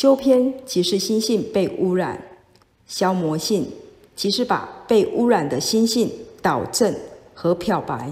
修偏即是心性被污染，消磨性即是把被污染的心性导正和漂白。